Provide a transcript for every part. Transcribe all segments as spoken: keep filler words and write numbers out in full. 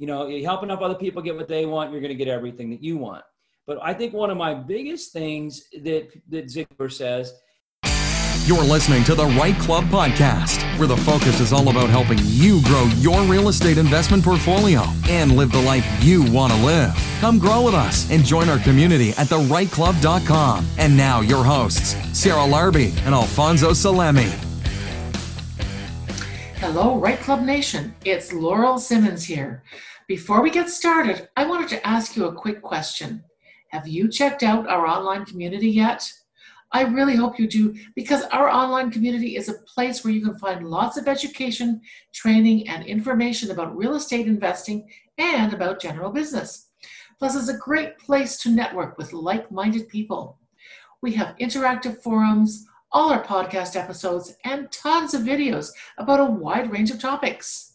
you know, you're helping up other people get what they want, you're going to get everything that you want. But I think one of my biggest things that, that Ziglar says. You're listening to the REITE Club podcast, where the focus is all about helping you grow your real estate investment portfolio and live the life you want to live. Come grow with us and join our community at the rite club dot com. And now your hosts, Sarah Larbi and Alfonso Salemi. Hello, REITE Club Nation. It's Laurel Simmons here. Before we get started, I wanted to ask you a quick question. Have you checked out our online community yet? I really hope you do, because our online community is a place where you can find lots of education, training, and information about real estate investing and about general business. Plus, it's a great place to network with like-minded people. We have interactive forums, all our podcast episodes, and tons of videos about a wide range of topics.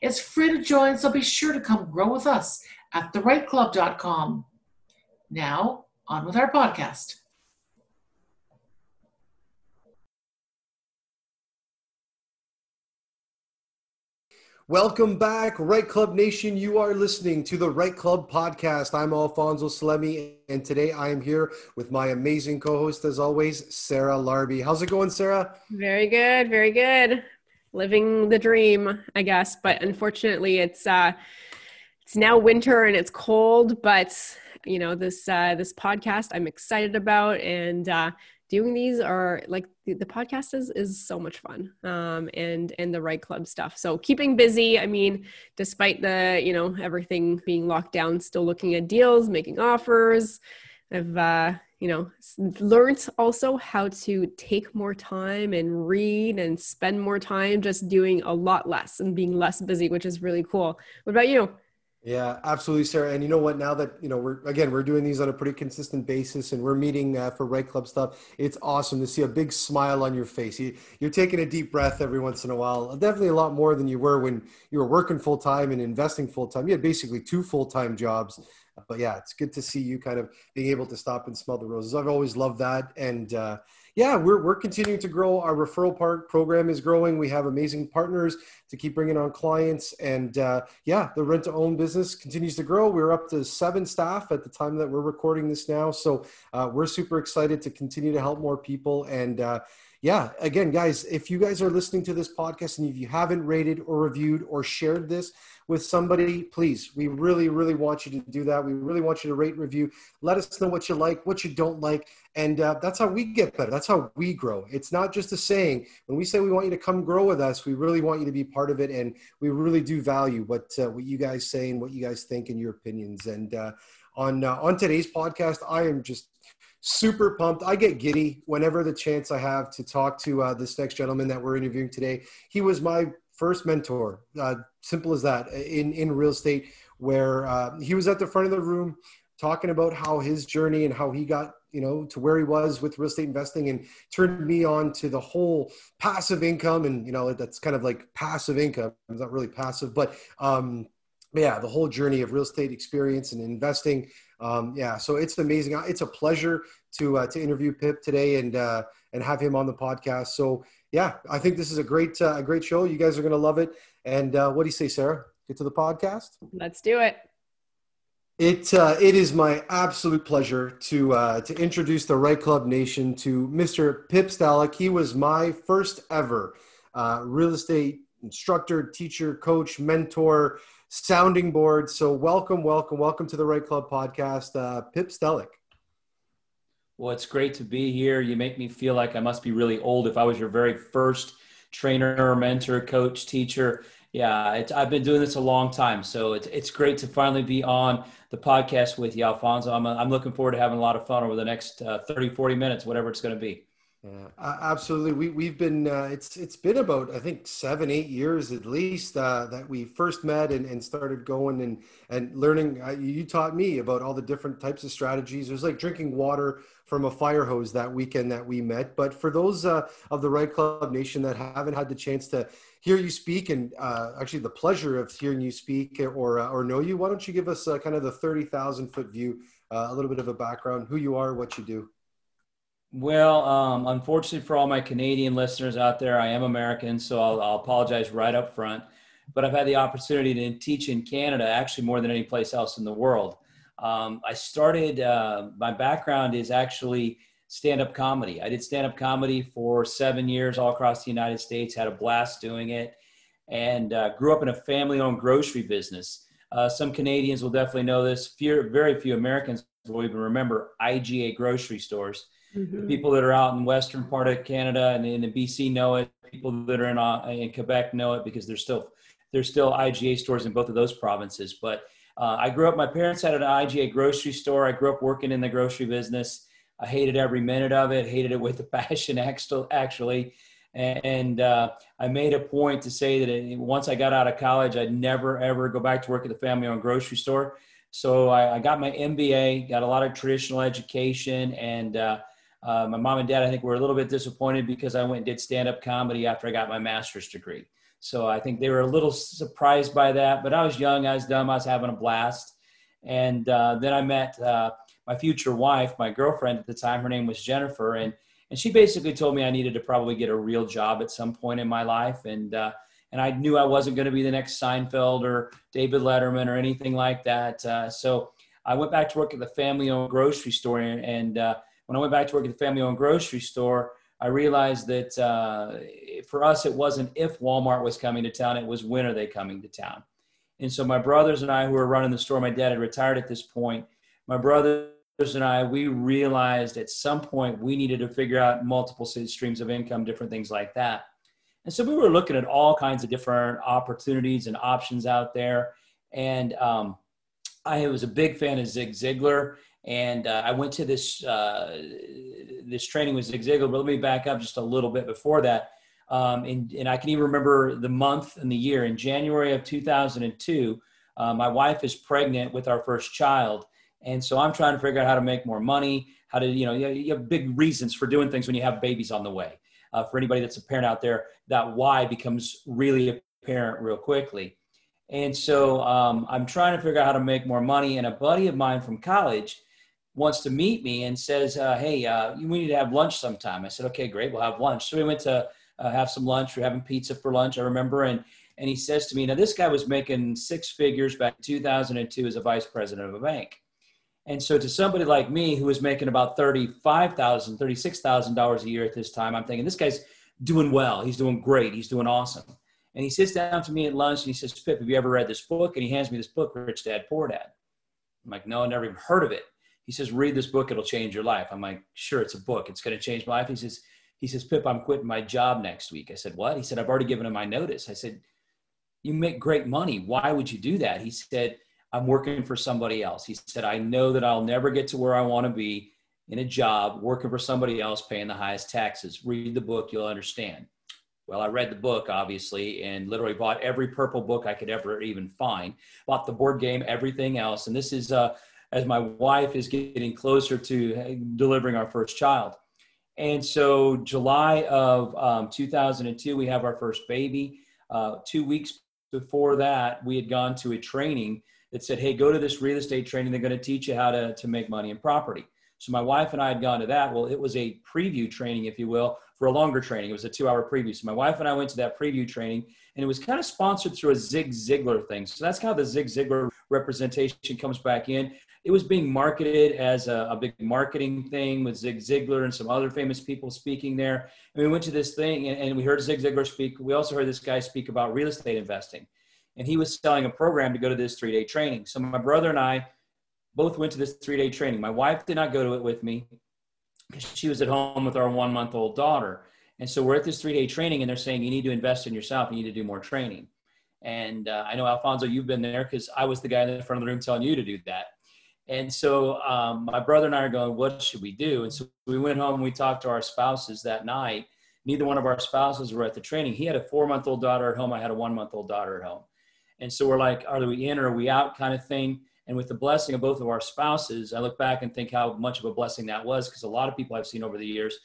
It's free to join, so be sure to come grow with us at the rite club dot com. Now, on with our podcast. Welcome back, REITE Club Nation. You are listening to the REITE Club podcast. I'm Alfonso Salemi, and today I am here with my amazing co-host, as always, Sarah Larbi. How's it going, Sarah? Very good, very good. Living the dream, I guess. But unfortunately, it's uh, it's now winter and it's cold. But you know, this uh, this podcast I'm excited about, and uh, doing these are like the, the podcast is, is so much fun. Um, and, and the REITE Club stuff. So keeping busy. I mean, despite the, you know, everything being locked down, still looking at deals, making offers. I've, uh, you know, learned also how to take more time and read and spend more time just doing a lot less and being less busy, which is really cool. What about you? Yeah, absolutely, Sarah. And you know what, now that, you know, we're, again, we're doing these on a pretty consistent basis and we're meeting uh, for REITE Club stuff. It's awesome to see a big smile on your face. You, you're taking a deep breath every once in a while, definitely a lot more than you were when you were working full time and investing full time. You had basically two full-time jobs, but yeah, it's good to see you kind of being able to stop and smell the roses. I've always loved that. And, uh, Yeah, we're we're continuing to grow. Our referral part program is growing. We have amazing partners to keep bringing on clients. And uh, yeah, the rent-to-own business continues to grow. We're up to seven staff at the time that we're recording this now. So uh, we're super excited to continue to help more people. And uh, yeah, again, guys, if you guys are listening to this podcast and if you haven't rated or reviewed or shared this with somebody, please, we really, really want you to do that. We really want you to rate, review, let us know what you like, what you don't like. And uh, that's how we get better. That's how we grow. It's not just a saying. When we say we want you to come grow with us, we really want you to be part of it. And we really do value what uh, what you guys say and what you guys think and your opinions. And uh, on uh, on today's podcast, I am just super pumped. I get giddy whenever the chance I have to talk to uh, this next gentleman that we're interviewing today. He was my first mentor, uh, simple as that, in, in real estate, where uh, he was at the front of the room talking about how his journey and how he got, you know, to where he was with real estate investing, and turned me on to the whole passive income. And, you know, that's kind of like passive income. It's not really passive, but um, yeah, the whole journey of real estate experience and investing. Um, yeah, so it's amazing. It's a pleasure to uh, to interview Pip today and uh, and have him on the podcast. So yeah, I think this is a great uh, a great show. You guys are going to love it. And uh, what do you say, Sarah? Get to the podcast? Let's do it. It uh, it is my absolute pleasure to uh, to introduce the REITE Club Nation to Mister Pip Stehlik. He was my first ever uh, real estate instructor, teacher, coach, mentor, sounding board. So welcome, welcome, welcome to the REITE Club podcast, uh, Pip Stehlik. Well, it's great to be here. You make me feel like I must be really old if I was your very first trainer, mentor, coach, teacher. Yeah, it's, I've been doing this a long time. So it's it's great to finally be on the podcast with you, Alfonso. I'm, I'm looking forward to having a lot of fun over the next uh, thirty, forty minutes, whatever it's going to be. Yeah, absolutely. We, we've been, uh, it's, it's been about, I think seven, eight years at least, uh, that we first met and, and started going and, and learning. Uh, you taught me about all the different types of strategies. It was like drinking water from a fire hose that weekend that we met. But for those uh, of the REITE Club Nation that haven't had the chance to hear you speak and uh, actually the pleasure of hearing you speak or, uh, or know you, why don't you give us uh, kind of the thirty thousand foot view, uh, a little bit of a background, who you are, what you do. Well, um, unfortunately for all my Canadian listeners out there, I am American, so I'll, I'll apologize right up front. but I've had the opportunity to teach in Canada, actually more than any place else in the world. Um, I started, uh, my background is actually stand-up comedy. I did stand-up comedy for seven years all across the United States, had a blast doing it, and uh, grew up in a family-owned grocery business. Uh, some Canadians will definitely know this. Few, very few Americans will even remember I G A grocery stores. Mm-hmm. The people that are out in the western part of Canada and in the B C know it. People that are in, uh, in Quebec know it because there's still there's still I G A stores in both of those provinces. But uh, I grew up, my parents had an I G A grocery store. I grew up working in the grocery business. I hated every minute of it, hated it with a passion, actually. And uh, I made a point to say that it, once I got out of college, I'd never, ever go back to work at the family-owned grocery store. So I, I got my M B A, got a lot of traditional education, and uh, Uh, my mom and dad, I think, were a little bit disappointed because I went and did stand-up comedy after I got my master's degree. So I think they were a little surprised by that, but I was young, I was dumb, I was having a blast. And uh, then I met uh, my future wife, my girlfriend at the time, her name was Jennifer, and and she basically told me I needed to probably get a real job at some point in my life. And uh, and I knew I wasn't going to be the next Seinfeld or David Letterman or anything like that. Uh, so I went back to work at the family-owned grocery store, and, and uh, when I went back to work at the family-owned grocery store, I realized that uh, for us, it wasn't if Walmart was coming to town, it was when are they coming to town. And so my brothers and I, who were running the store, my dad had retired at this point, my brothers and I, we realized at some point we needed to figure out multiple streams of income, different things like that. And so we were looking at all kinds of different opportunities and options out there. And um, I was a big fan of Zig Ziglar. And uh, I went to this, uh, this training with Zig Ziglar, but let me back up just a little bit before that. Um, and, and I can even remember the month and the year. In January of two thousand two, uh, my wife is pregnant with our first child. And so I'm trying to figure out how to make more money, how to, you know, you have big reasons for doing things when you have babies on the way. Uh, for anybody that's a parent out there, that why becomes really apparent real quickly. And so um, I'm trying to figure out how to make more money. And a buddy of mine from college wants to meet me and says, uh, hey, uh, we need to have lunch sometime. I said, okay, great, we'll have lunch. So we went to uh, have some lunch. We're having pizza for lunch, I remember. And and he says to me, now this guy was making six figures back in two thousand two as a vice president of a bank. And so to somebody like me who was making about thirty-five thousand dollars, thirty-six thousand dollars a year at this time, I'm thinking this guy's doing well. He's doing great. He's doing awesome. And he sits down to me at lunch and he says, Pip, have you ever read this book? And he hands me this book, Rich Dad, Poor Dad. I'm like, no, I never even heard of it. He says, read this book, it'll change your life. I'm like, sure, it's a book, it's going to change my life. He says, he says, Pip, I'm quitting my job next week. I said, what? He said, I've already given him my notice. I said, you make great money. Why would you do that? He said, I'm working for somebody else. He said, I know that I'll never get to where I want to be in a job, working for somebody else, paying the highest taxes. Read the book, you'll understand. Well, I read the book, obviously, and literally bought every purple book I could ever even find, bought the board game, everything else. And this is, uh, as my wife is getting closer to delivering our first child. And so July of um, two thousand two, we have our first baby. Uh, two weeks before that, we had gone to a training that said, hey, go to this real estate training. They're going to teach you how to, to make money in property. So my wife and I had gone to that. Well, it was a preview training, if you will, for a longer training. It was a two-hour preview. So my wife and I went to that preview training, and it was kind of sponsored through a Zig Ziglar thing. So that's how the Zig Ziglar representation comes back in. It was being marketed as a, a big marketing thing with Zig Ziglar and some other famous people speaking there. And we went to this thing and, and we heard Zig Ziglar speak. We also heard this guy speak about real estate investing. And he was selling a program to go to this three-day training. So my brother and I both went to this three-day training. My wife did not go to it with me because she was at home with our one-month-old daughter. And so we're at this three-day training and they're saying, you need to invest in yourself. You need to do more training. And uh, I know, Alfonso, you've been there because I was the guy in the front of the room telling you to do that. And so um, my brother and I are going, what should we do? And so we went home and we talked to our spouses that night. Neither one of our spouses were at the training. He had a four-month-old daughter at home. I had a one-month-old daughter at home. And so we're like, are we in or are we out kind of thing? And with the blessing of both of our spouses, I look back and think how much of a blessing that was, because a lot of people I've seen over the years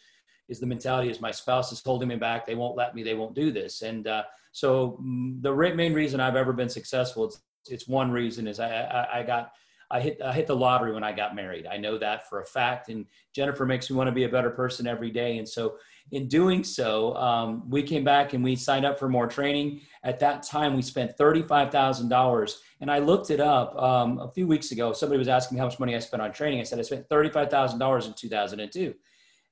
is the mentality is my spouse is holding me back. They won't let me. They won't do this. And uh, so the main reason I've ever been successful, it's, it's one reason is I, I, I got – I hit, I hit the lottery when I got married. I know that for a fact. And Jennifer makes me want to be a better person every day. And so in doing so, um, we came back and we signed up for more training. At that time, we spent thirty-five thousand dollars. And I looked it up um, a few weeks ago. Somebody was asking me how much money I spent on training. I said, I spent thirty-five thousand dollars in two thousand two.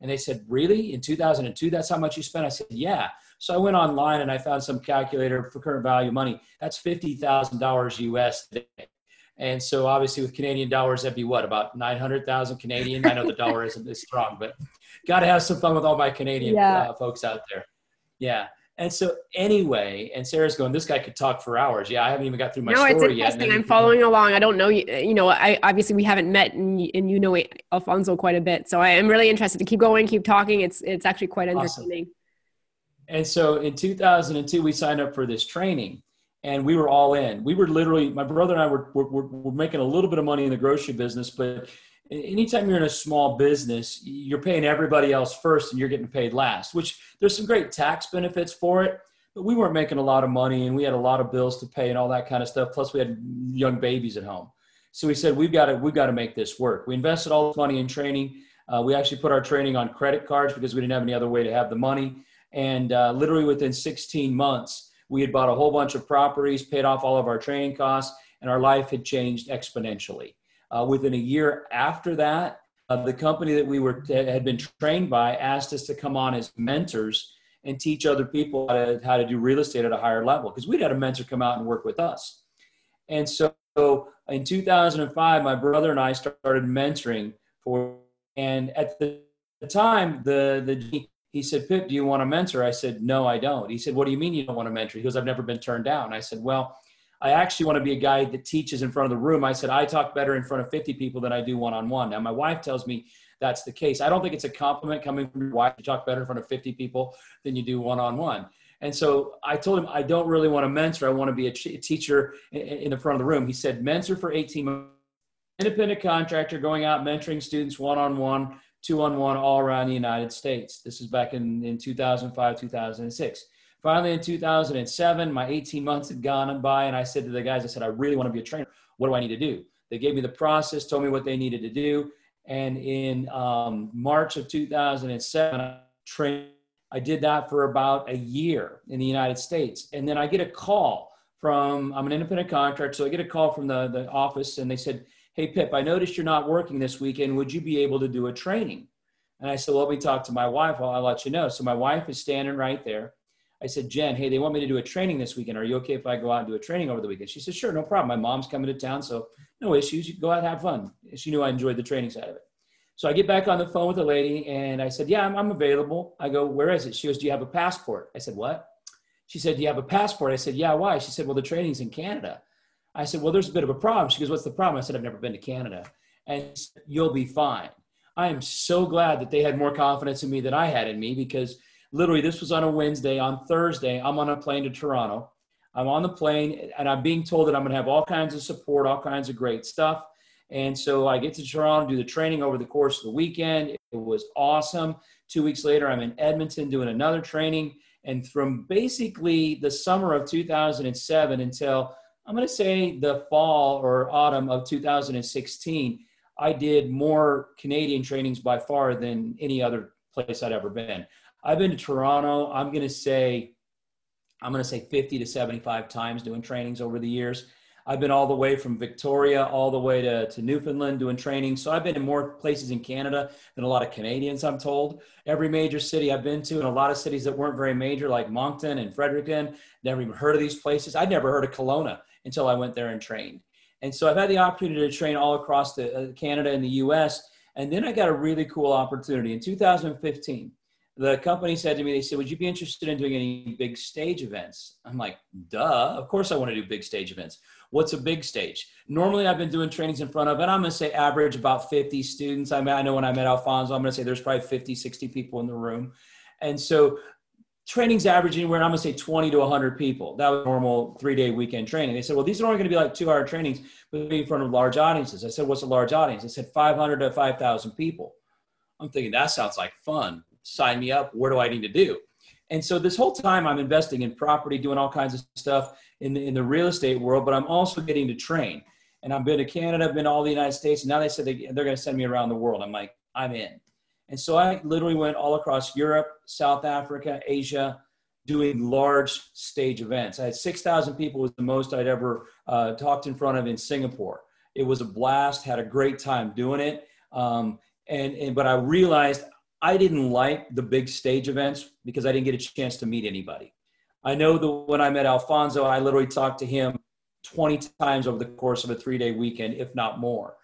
And they said, really? In two thousand two, that's how much you spent? I said, yeah. So I went online and I found some calculator for current value money. That's fifty thousand dollars U S today. And so obviously with Canadian dollars, that'd be what, about nine hundred thousand Canadian? I know the dollar isn't as strong, but got to have some fun with all my Canadian yeah. uh, folks out there. Yeah. And so anyway, and Sarah's going, this guy could talk for hours. Yeah, I haven't even got through my no, story yet. No, it's interesting. I'm following along. I don't know you. You know, I obviously we haven't met, and, and you know Alfonso quite a bit. So I am really interested to keep going, keep talking. It's it's actually quite entertaining. Awesome. And so in two thousand two, we signed up for this training, and we were all in. We were literally, my brother and I were were, were making a little bit of money in the grocery business, but anytime you're in a small business, you're paying everybody else first and you're getting paid last, which there's some great tax benefits for it, but we weren't making a lot of money and we had a lot of bills to pay and all that kind of stuff. Plus we had young babies at home. So we said, we've got to, we've got to make this work. We invested all the money in training. Uh, we actually put our training on credit cards because we didn't have any other way to have the money. And uh, literally within sixteen months, we had bought a whole bunch of properties, paid off all of our training costs, and our life had changed exponentially. Uh, within a year after that, uh, the company that we were that had been trained by asked us to come on as mentors and teach other people how to, how to do real estate at a higher level, because we'd had a mentor come out and work with us. And so in two thousand five, my brother and I started mentoring for, and at the time, the, the he said, Pip, do you want a mentor? I said, no, I don't. He said, what do you mean you don't want a mentor? He goes, I've never been turned down. I said, well, I actually want to be a guy that teaches in front of the room. I said, I talk better in front of fifty people than I do one-on-one. Now, my wife tells me that's the case. I don't think it's a compliment coming from your wife to talk better in front of fifty people than you do one-on-one. And so I told him, I don't really want to mentor. I want to be a teacher in the front of the room. He said, mentor for eighteen months, independent contractor going out, mentoring students one-on-one, two-on-one all around the United States. This is back in, in two thousand five, two thousand six. Finally, in two thousand seven, my eighteen months had gone by, and I said to the guys, I said, I really want to be a trainer. What do I need to do? They gave me the process, told me what they needed to do. And in um, March of two thousand seven, I trained. I did that for about a year in the United States. And then I get a call from, I'm an independent contractor, so I get a call from the, the office, and they said, hey, Pip, I noticed you're not working this weekend. Would you be able to do a training? And I said, well, let me talk to my wife. I'll, I'll let you know. So my wife is standing right there. I said, Jen, hey, they want me to do a training this weekend. Are you okay if I go out and do a training over the weekend? She said, sure, no problem. My mom's coming to town, so no issues. You can go out and have fun. She knew I enjoyed the training side of it. So I get back on the phone with the lady, and I said, yeah, I'm, I'm available. I go, where is it? She goes, do you have a passport? I said, what? She said, do you have a passport? I said, yeah, why? She said, well, the training's in Canada. I said, well, there's a bit of a problem. She goes, what's the problem? I said, I've never been to Canada. And she said, you'll be fine. I am so glad that they had more confidence in me than I had in me, because literally, this was on a Wednesday. On Thursday, I'm on a plane to Toronto. I'm on the plane, and I'm being told that I'm going to have all kinds of support, all kinds of great stuff. And so I get to Toronto, do the training over the course of the weekend. It was awesome. Two weeks later, I'm in Edmonton doing another training. And from basically the summer of two thousand seven until, I'm going to say, the fall or autumn of two thousand sixteen, I did more Canadian trainings by far than any other place I'd ever been. I've been to Toronto, I'm going to say, I'm going to say fifty to seventy-five times doing trainings over the years. I've been all the way from Victoria, all the way to, to Newfoundland doing trainings. So I've been in more places in Canada than a lot of Canadians, I'm told. Every major city I've been to, and a lot of cities that weren't very major, like Moncton and Fredericton, never even heard of these places. I'd never heard of Kelowna until I went there and trained. And so I've had the opportunity to train all across the, uh, Canada and the U S. And then I got a really cool opportunity in two thousand fifteen. The company said to me, they said, would you be interested in doing any big stage events? I'm like, duh, of course I want to do big stage events. What's a big stage? Normally I've been doing trainings in front of, and I'm going to say average about fifty students. I mean, I know when I met Alfonso, I'm going to say there's probably fifty, sixty people in the room. And so trainings average anywhere, I'm going to say twenty to one hundred people. That was normal three-day weekend training. They said, well, these are only going to be like two-hour trainings, but be in front of large audiences. I said, what's a large audience? They said five hundred to five thousand people. I'm thinking, that sounds like fun. Sign me up. What do I need to do? And so this whole time I'm investing in property, doing all kinds of stuff in the, in the real estate world, but I'm also getting to train. And I've been to Canada, I've been to all the United States. And now they said they, they're going to send me around the world. I'm like, I'm in. And so I literally went all across Europe, South Africa, Asia, doing large stage events. I had six thousand people was the most I'd ever uh, talked in front of in Singapore. It was a blast, had a great time doing it. Um, and, and but I realized I didn't like the big stage events because I didn't get a chance to meet anybody. I know that when I met Alfonso, I literally talked to him twenty times over the course of a three-day weekend, if not more.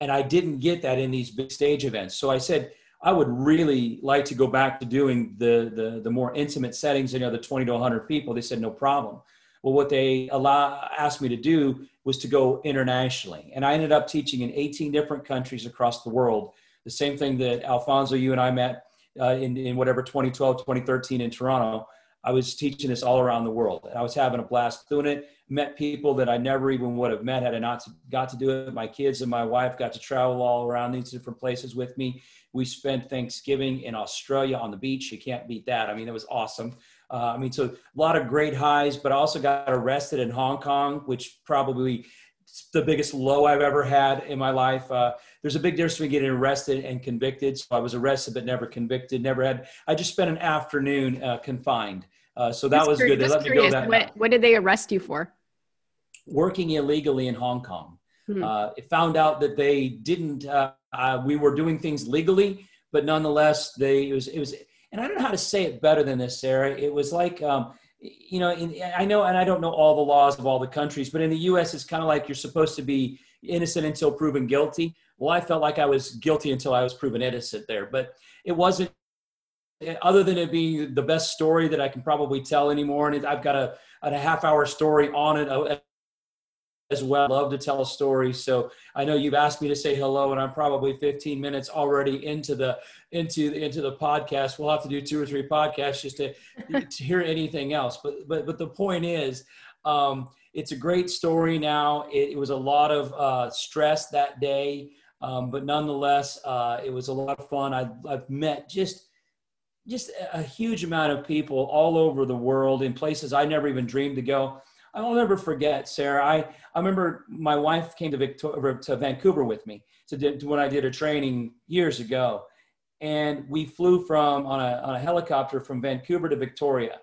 And I didn't get that in these big stage events. So I said, I would really like to go back to doing the, the, the more intimate settings, you know, the twenty to one hundred people. They said, no problem. Well, what they allow, asked me to do was to go internationally. And I ended up teaching in eighteen different countries across the world. The same thing that Alfonso, you and I met uh, in, in whatever, twenty twelve, twenty thirteen in Toronto. I was teaching this all around the world. And I was having a blast doing it. Met people that I never even would have met had I not got to do it. My kids and my wife got to travel all around these different places with me. We spent Thanksgiving in Australia on the beach. You can't beat that. I mean, it was awesome. Uh, I mean, so a lot of great highs, but I also got arrested in Hong Kong, which probably is the biggest low I've ever had in my life. Uh, there's a big difference between getting arrested and convicted. So I was arrested, but never convicted, never had, I just spent an afternoon uh, confined. Uh, so that was good. They let me go that way. What did they arrest you for? Working illegally in Hong Kong. Mm-hmm. Uh, it found out that they didn't, uh, uh, we were doing things legally, but nonetheless, they, it was, it was, and I don't know how to say it better than this, Sarah. It was like, um, you know, in, I know, and I don't know all the laws of all the countries, but in the U S it's kind of like you're supposed to be innocent until proven guilty. Well, I felt like I was guilty until I was proven innocent there, but it wasn't, other than it being the best story that I can probably tell anymore. And it, I've got a, a half hour story on it. A, as well. Love to tell a story. So I know you've asked me to say hello, and I'm probably fifteen minutes already into the into the, into the podcast. We'll have to do two or three podcasts just to, to hear anything else. But but but the point is, um, it's a great story now. It, it was a lot of uh, stress that day, um, but nonetheless, uh, it was a lot of fun. I, I've met just just a huge amount of people all over the world in places I never even dreamed to go. I'll never forget, Sarah. I, I remember my wife came to Victoria, to Vancouver with me to, to when I did a training years ago. And we flew from on a, on a helicopter from Vancouver to Victoria.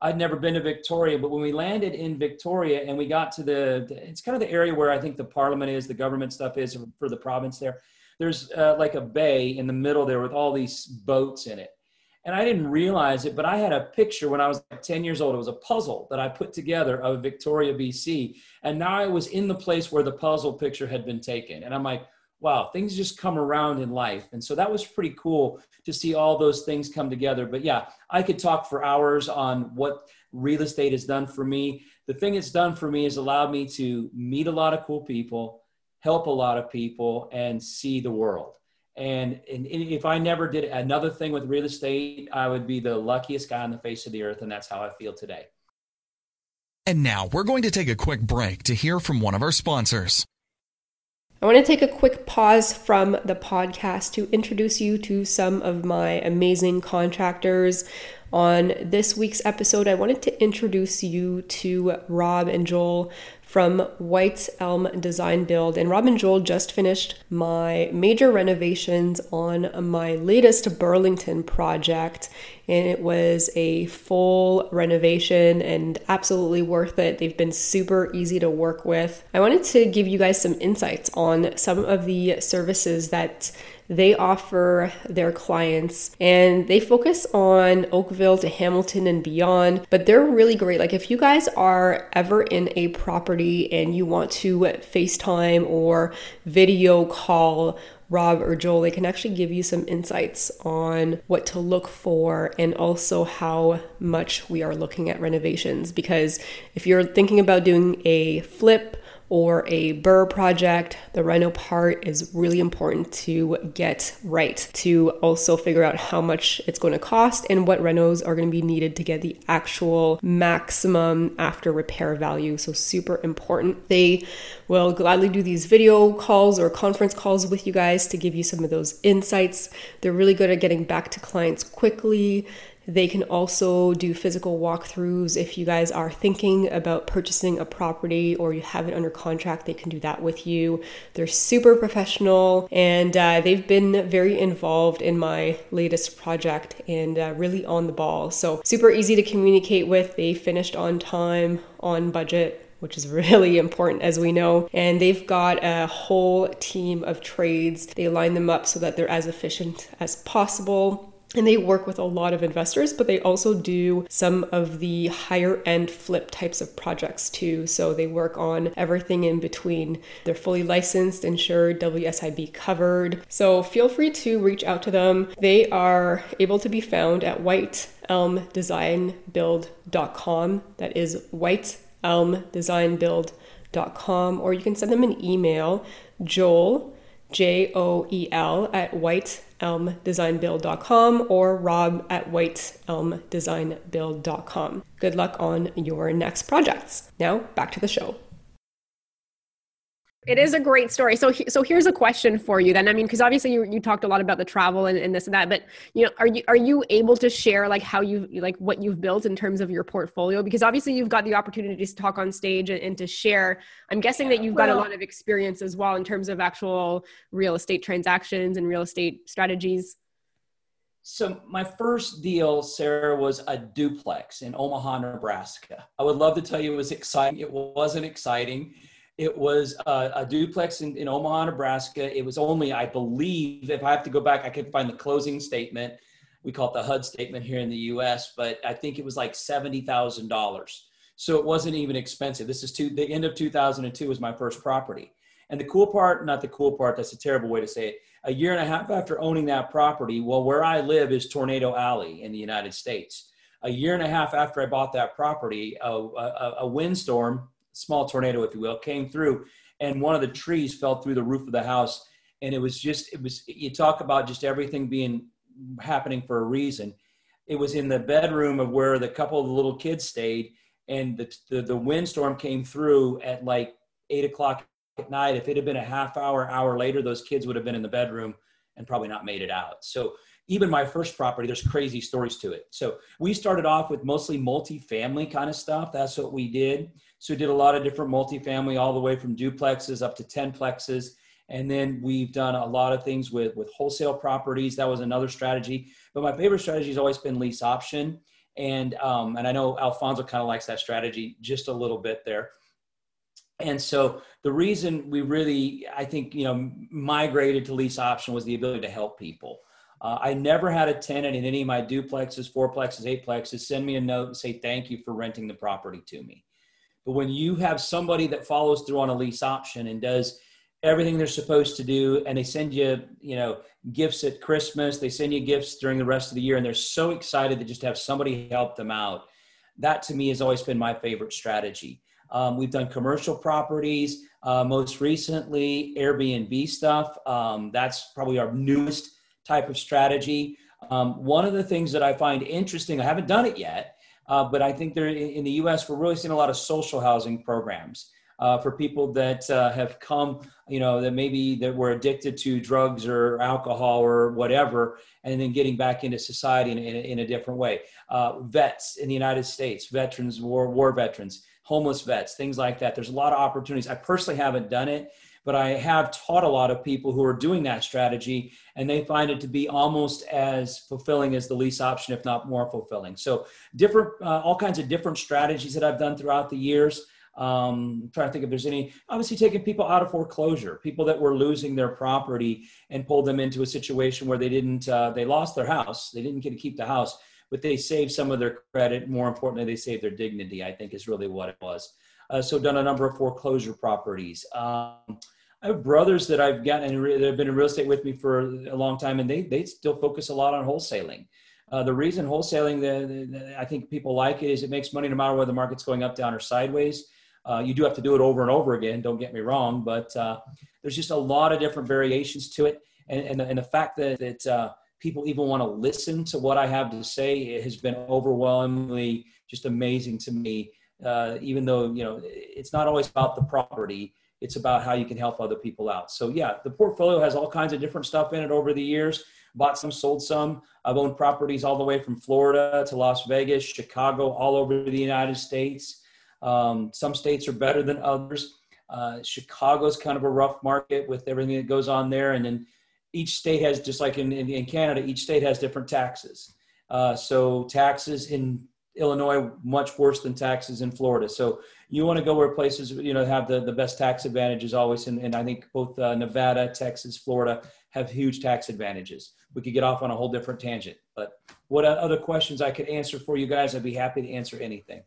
I'd never been to Victoria, but when we landed in Victoria and we got to the, the it's kind of the area where I think the parliament is, the government stuff is for the province there. There's uh, like a bay in the middle there with all these boats in it. And I didn't realize it, but I had a picture when I was like ten years old. It was a puzzle that I put together of Victoria, B C. And now I was in the place where the puzzle picture had been taken. And I'm like, wow, things just come around in life. And so that was pretty cool to see all those things come together. But yeah, I could talk for hours on what real estate has done for me. The thing it's done for me has allowed me to meet a lot of cool people, help a lot of people, and see the world. And, and if I never did another thing with real estate, I would be the luckiest guy on the face of the earth. And that's how I feel today. And now we're going to take a quick break to hear from one of our sponsors. I want to take a quick pause from the podcast to introduce you to some of my amazing contractors. On this week's episode, I wanted to introduce you to Rob and Joel from White's Elm Design Build. And Rob and Joel just finished my major renovations on my latest Burlington project. And it was a full renovation and absolutely worth it. They've been super easy to work with. I wanted to give you guys some insights on some of the services that they offer their clients, and they focus on Oakville to Hamilton and beyond, but they're really great. Like if you guys are ever in a property and you want to FaceTime or video call Rob or Joel, they can actually give you some insights on what to look for and also how much we are looking at renovations. Because if you're thinking about doing a flip or a B R R R R project, the reno part is really important to get right, to also figure out how much it's going to cost and what renos are going to be needed to get the actual maximum after repair value. So super important. They will gladly do these video calls or conference calls with you guys to give you some of those insights. They're really good at getting back to clients quickly, They can also do physical walkthroughs. If you guys are thinking about purchasing a property or you have it under contract, they can do that with you. They're super professional, and uh, they've been very involved in my latest project and uh, really on the ball. So super easy to communicate with. They finished on time, on budget, which is really important, as we know. And they've got a whole team of trades. They line them up so that they're as efficient as possible. And they work with a lot of investors, but they also do some of the higher end flip types of projects too. So they work on everything in between. They're fully licensed, insured, W S I B covered. So feel free to reach out to them. They are able to be found at white elm design build dot com. That is white elm design build dot com. Or you can send them an email, Joel, J O E L, at white elm design build dot com or rob at white elm design build dot com. Good luck on your next projects. Now back to the show. It is a great story. So, so here's a question for you then. I mean, because obviously you, you talked a lot about the travel and, and this and that, but you know, are you are you able to share like how you like what you've built in terms of your portfolio? Because obviously you've got the opportunities to talk on stage and, and to share. I'm guessing that you've got well, a lot of experience as well in terms of actual real estate transactions and real estate strategies. So my first deal, Sarah, was a duplex in Omaha, Nebraska. I would love to tell you it was exciting. It wasn't exciting. It was a, a duplex in, in Omaha, Nebraska. It was only, I believe, if I have to go back, I could find the closing statement. We call it the H U D statement here in the U S, but I think it was like seventy thousand dollars. So it wasn't even expensive. This is to, the end of two thousand two was my first property. And the cool part, not the cool part, that's a terrible way to say it. A year and a half after owning that property, well, where I live is Tornado Alley in the United States. A year and a half after I bought that property, a, a, a windstorm, small tornado, if you will, came through, and one of the trees fell through the roof of the house. And it was just, it was, you talk about just everything being happening for a reason. It was in the bedroom of where the couple of the little kids stayed. And the, the, the windstorm came through at like eight o'clock at night. If it had been a half hour, hour later, those kids would have been in the bedroom and probably not made it out. So even my first property, there's crazy stories to it. So we started off with mostly multifamily kind of stuff. That's what we did. So we did a lot of different multifamily, all the way from duplexes up to ten plexes. And then we've done a lot of things with, with wholesale properties. That was another strategy. But my favorite strategy has always been lease option. And, um, and I know Alfonso kind of likes that strategy just a little bit there. And so the reason we really, I think, you know, migrated to lease option was the ability to help people. Uh, I never had a tenant in any of my duplexes, fourplexes, eightplexes send me a note and say, thank you for renting the property to me. But when you have somebody that follows through on a lease option and does everything they're supposed to do, and they send you, you know, gifts at Christmas, they send you gifts during the rest of the year, and they're so excited to just have somebody help them out. That to me has always been my favorite strategy. Um, we've done commercial properties, uh, most recently Airbnb stuff. Um, that's probably our newest type of strategy. Um, one of the things that I find interesting, I haven't done it yet, uh, but I think there in the U S, we're really seeing a lot of social housing programs uh, for people that uh, have come, you know, that maybe that were addicted to drugs or alcohol or whatever, and then getting back into society in, in, in a different way. Uh, vets in the United States, veterans, war, war veterans, homeless vets, things like that. There's a lot of opportunities. I personally haven't done it, but I have taught a lot of people who are doing that strategy, and they find it to be almost as fulfilling as the lease option, if not more fulfilling. So different, uh, all kinds of different strategies that I've done throughout the years. Um, I'm trying to think if there's any, obviously taking people out of foreclosure, people that were losing their property and pulled them into a situation where they didn't, uh, they lost their house. They didn't get to keep the house, but they saved some of their credit. More importantly, they saved their dignity, I think is really what it was. Uh, so done a number of foreclosure properties. Um, I have brothers that I've gotten and re- that have been in real estate with me for a long time, and they they still focus a lot on wholesaling. Uh, the reason wholesaling, the, the, I think people like it, is it makes money no matter whether the market's going up, down, or sideways. Uh, you do have to do it over and over again, don't get me wrong, but uh, there's just a lot of different variations to it. And, and, the, and the fact that, that uh, people even want to listen to what I have to say, it has been overwhelmingly just amazing to me. Uh, even though, you know, it's not always about the property, It's about how you can help other people out. So yeah, the portfolio has all kinds of different stuff in it over the years. Bought some, sold some. I've owned properties all the way from Florida to Las Vegas, Chicago, all over the United States. Um, some states are better than others. Uh, Chicago's kind of a rough market with everything that goes on there. And then each state has, just like in, in, in Canada, each state has different taxes. Uh, so taxes in Illinois, much worse than taxes in Florida. So you want to go where places, you know, have the, the best tax advantages always. And, and I think both uh, Nevada, Texas, Florida have huge tax advantages. We could get off on a whole different tangent, but what other questions I could answer for you guys, I'd be happy to answer anything.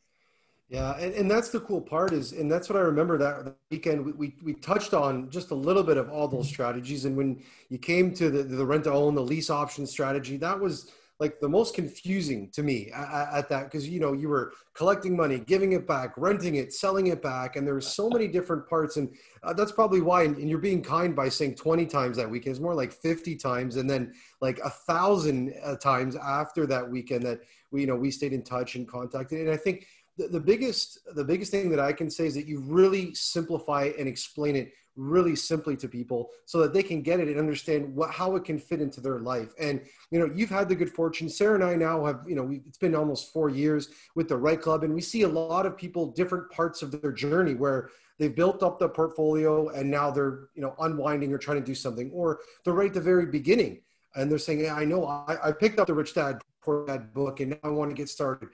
Yeah. And, and that's the cool part is, and that's what I remember that weekend, we, we, we touched on just a little bit of all those strategies. And when you came to the, the rent to own, the lease option strategy, that was like the most confusing to me at that, because, you know, you were collecting money, giving it back, renting it, selling it back. And there were so many different parts. And uh, that's probably why, and you're being kind by saying twenty times that weekend, it's more like fifty times. And then like a thousand times after that weekend that we, you know, we stayed in touch and contacted. And I think the, the biggest, the biggest thing that I can say is that you really simplify and explain it really simply to people so that they can get it and understand what, how it can fit into their life. And, you know, you've had the good fortune. Sarah and I now have, you know, we, it's been almost four years with the REITE Club. And we see a lot of people, different parts of their journey where they built up the portfolio and now they're, you know, unwinding or trying to do something, or they're right at the very beginning. And they're saying, yeah, I know I, I picked up the Rich Dad, Poor Dad book, and now I want to get started.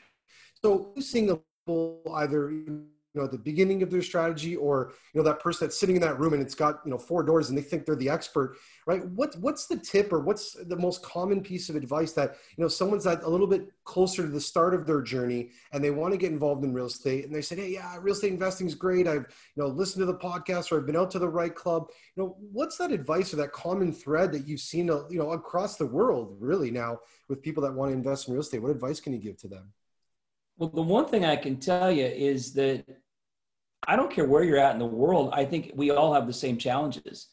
So seeing a people either, you know, at the beginning of their strategy, or, you know, that person that's sitting in that room and it's got, you know, four doors and they think they're the expert, right? What, what's the tip, or what's the most common piece of advice that, you know, someone's that a little bit closer to the start of their journey and they want to get involved in real estate and they said, hey, yeah, real estate investing is great. I've, you know, listened to the podcast, or I've been out to the REITE Club. You know, what's that advice or that common thread that you've seen, you know, across the world really now with people that want to invest in real estate? What advice can you give to them? Well, the one thing I can tell you is that I don't care where you're at in the world. I think we all have the same challenges.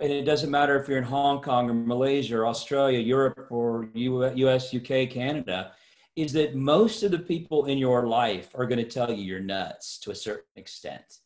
And it doesn't matter if you're in Hong Kong or Malaysia or Australia, Europe, or U S, U K, Canada, is that most of the people in your life are going to tell you you're nuts to a certain extent.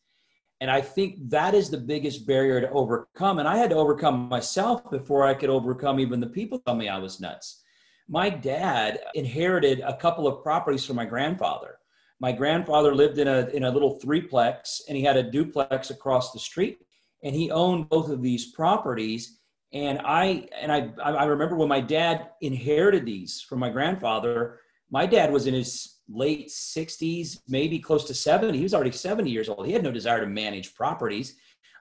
And I think that is the biggest barrier to overcome. And I had to overcome myself before I could overcome even the people tell me I was nuts. My dad inherited a couple of properties from my grandfather. My grandfather lived in a in a little threeplex, and he had a duplex across the street, and he owned both of these properties. And I and I I remember when my dad inherited these from my grandfather, my dad was in his late sixties, maybe close to seventy. He was already seventy years old. He had no desire to manage properties.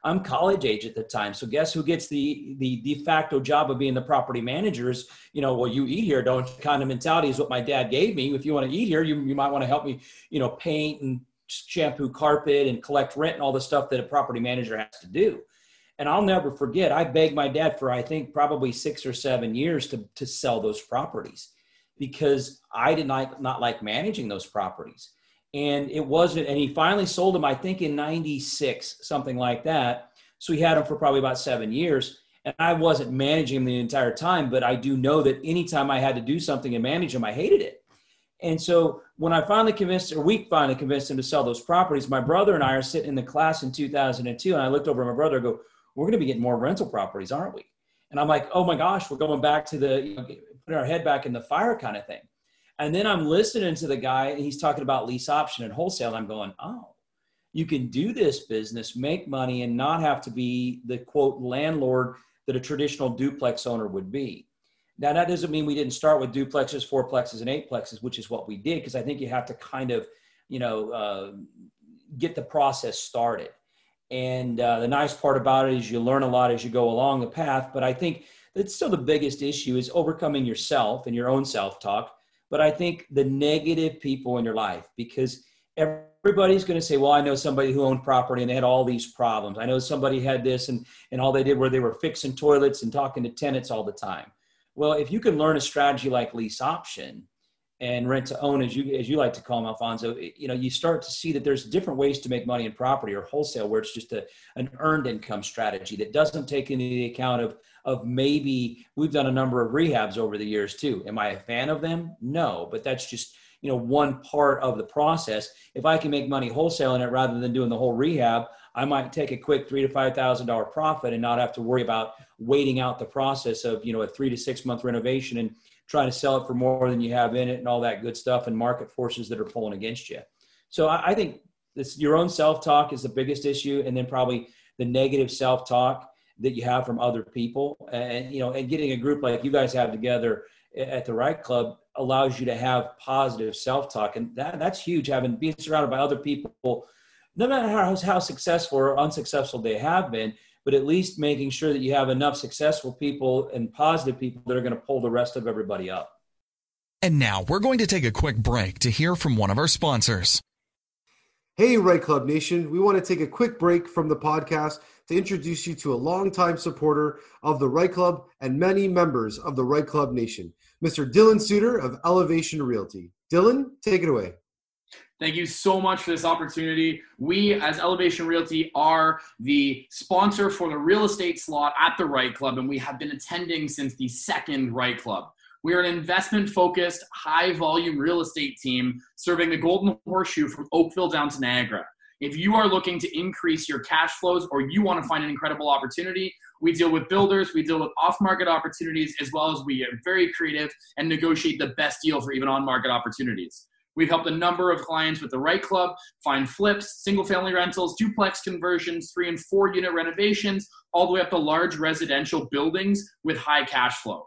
I'm college age at the time. So guess who gets the, the de facto job of being the property managers? You know, well, you eat here, don't you? Kind of mentality is what my dad gave me. If you want to eat here, you, you might want to help me, you know, paint and shampoo carpet and collect rent and all the stuff that a property manager has to do. And I'll never forget, I begged my dad for, I think, probably six or seven years to, to sell those properties because I did not, not like managing those properties. And it wasn't, and he finally sold them, I think in ninety-six, something like that. So he had them for probably about seven years. And I wasn't managing them the entire time, but I do know that anytime I had to do something and manage them, I hated it. And so when I finally convinced, or we finally convinced him to sell those properties, my brother and I are sitting in the class in two thousand two. And I looked over at my brother and go, we're going to be getting more rental properties, aren't we? And I'm like, oh my gosh, we're going back to the, you know, putting our head back in the fire kind of thing. And then I'm listening to the guy and he's talking about lease option and wholesale. And I'm going, oh, you can do this business, make money, and not have to be the quote landlord that a traditional duplex owner would be. Now that doesn't mean we didn't start with duplexes, fourplexes, and eightplexes, which is what we did. Cause I think you have to kind of, you know, uh, get the process started. And uh, the nice part about it is you learn a lot as you go along the path. But I think that's still the biggest issue is overcoming yourself and your own self-talk. But I think the negative people in your life, because everybody's going to say, well, I know somebody who owned property and they had all these problems. I know somebody had this and, and all they did were they were fixing toilets and talking to tenants all the time. Well, if you can learn a strategy like lease option and rent to own, as you, as you like to call them, Alfonso, you know, you start to see that there's different ways to make money in property or wholesale, where it's just a, an earned income strategy that doesn't take into account of of maybe we've done a number of rehabs over the years too. Am I a fan of them? No, but that's just, you know, one part of the process. If I can make money wholesaling it rather than doing the whole rehab, I might take a quick three to five thousand dollar profit and not have to worry about waiting out the process of, you know, a three to six month renovation and trying to sell it for more than you have in it and all that good stuff and market forces that are pulling against you. So I, I think this, your own self-talk is the biggest issue, and then probably the negative self-talk that you have from other people. And, you know, and getting a group like you guys have together at the REITE Club allows you to have positive self-talk. And that, that's huge, having being surrounded by other people, no matter how, how successful or unsuccessful they have been, but at least making sure that you have enough successful people and positive people that are going to pull the rest of everybody up. And now we're going to take a quick break to hear from one of our sponsors. Hey, REITE Club Nation. We want to take a quick break from the podcast to introduce you to a longtime supporter of the REITE Club and many members of the REITE Club Nation, Mister Dylan Suter of Elevation Realty. Dylan, take it away. Thank you so much for this opportunity. We, as Elevation Realty, are the sponsor for the real estate slot at the REITE Club, and we have been attending since the second REITE Club. We are an investment-focused, high-volume real estate team serving the Golden Horseshoe from Oakville down to Niagara. If you are looking to increase your cash flows or you want to find an incredible opportunity, we deal with builders, we deal with off-market opportunities, as well as we are very creative and negotiate the best deal for even on-market opportunities. We've helped a number of clients with the REITE Club find flips, single-family rentals, duplex conversions, three- and four-unit renovations, all the way up to large residential buildings with high cash flow.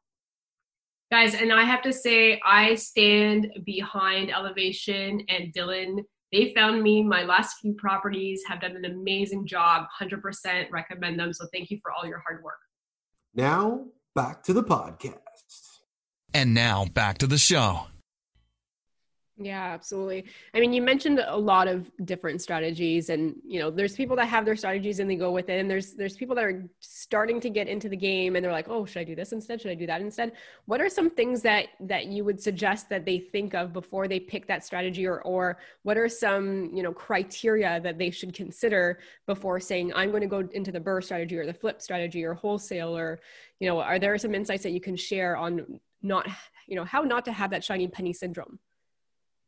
Guys, and I have to say, I stand behind Elevation and Dylan. They found me. My last few properties have done an amazing job. one hundred percent recommend them. So thank you for all your hard work. Now, back to the podcast. And now, back to the show. Yeah, absolutely. I mean, you mentioned a lot of different strategies, and, you know, there's people that have their strategies and they go with it. And there's, there's people that are starting to get into the game and they're like, oh, should I do this instead? Should I do that instead? What are some things that, that you would suggest that they think of before they pick that strategy, or, or what are some, you know, criteria that they should consider before saying, I'm going to go into the B R R R R strategy or the flip strategy or wholesale, or, you know, are there some insights that you can share on not, you know, how not to have that shiny penny syndrome?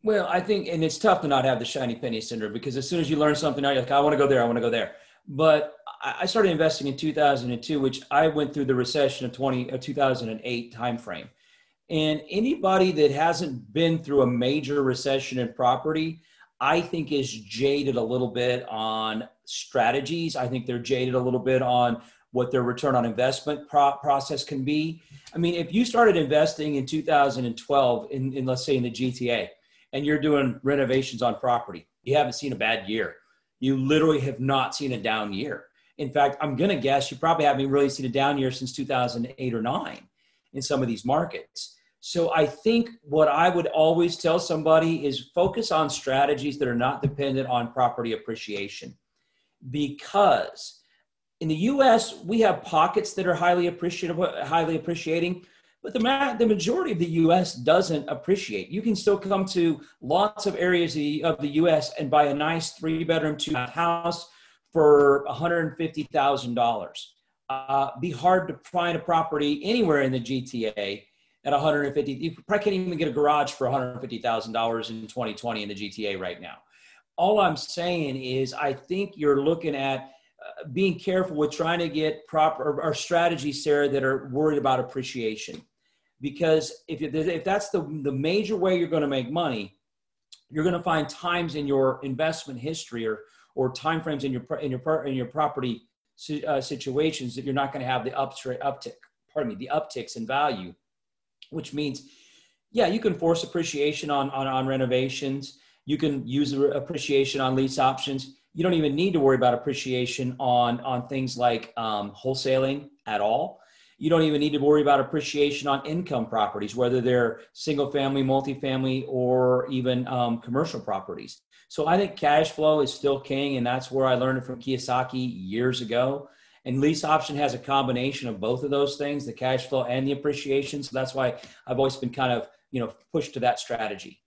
Well, I think, and it's tough to not have the shiny penny syndrome, because as soon as you learn something, you're like, I want to go there, I want to go there. But I started investing in two thousand two, which I went through the recession of twenty, uh, two thousand eight timeframe. And anybody that hasn't been through a major recession in property, I think is jaded a little bit on strategies. I think they're jaded a little bit on what their return on investment pro- process can be. I mean, if you started investing in two thousand twelve, in, in let's say in the G T A, and you're doing renovations on property, you haven't seen a bad year. You literally have not seen a down year. In fact, I'm going to guess you probably haven't really seen a down year since two thousand eight or nine in some of these markets. So I think what I would always tell somebody is focus on strategies that are not dependent on property appreciation. Because in the U S, we have pockets that are highly appreciative, highly appreciating, but the, ma- the majority of the U S doesn't appreciate. You can still come to lots of areas of the, of the U S and buy a nice three-bedroom, two-bath house for one hundred fifty thousand dollars. Uh, be hard to find a property anywhere in the G T A at one hundred fifty thousand dollars. You probably can't even get a garage for one hundred fifty thousand dollars in twenty twenty in the G T A right now. All I'm saying is I think you're looking at uh, being careful with trying to get proper or, or strategies, Sarah, that are worried about appreciation. Because if, if that's the, the major way you're going to make money, you're going to find times in your investment history or or timeframes in your in your in your property uh, situations that you're not going to have the uptick uptick. Pardon me, the upticks in value, which means, yeah, you can force appreciation on on, on renovations. You can use appreciation on lease options. You don't even need to worry about appreciation on on things like um, wholesaling at all. you don't even need to worry about appreciation on income properties, whether they're single family, multifamily, or even um, commercial properties. So I think cash flow is still king, and that's where I learned it from Kiyosaki years ago. And lease option has a combination of both of those things, the cash flow and the appreciation. So that's why I've always been kind of, you know, pushed to that strategy.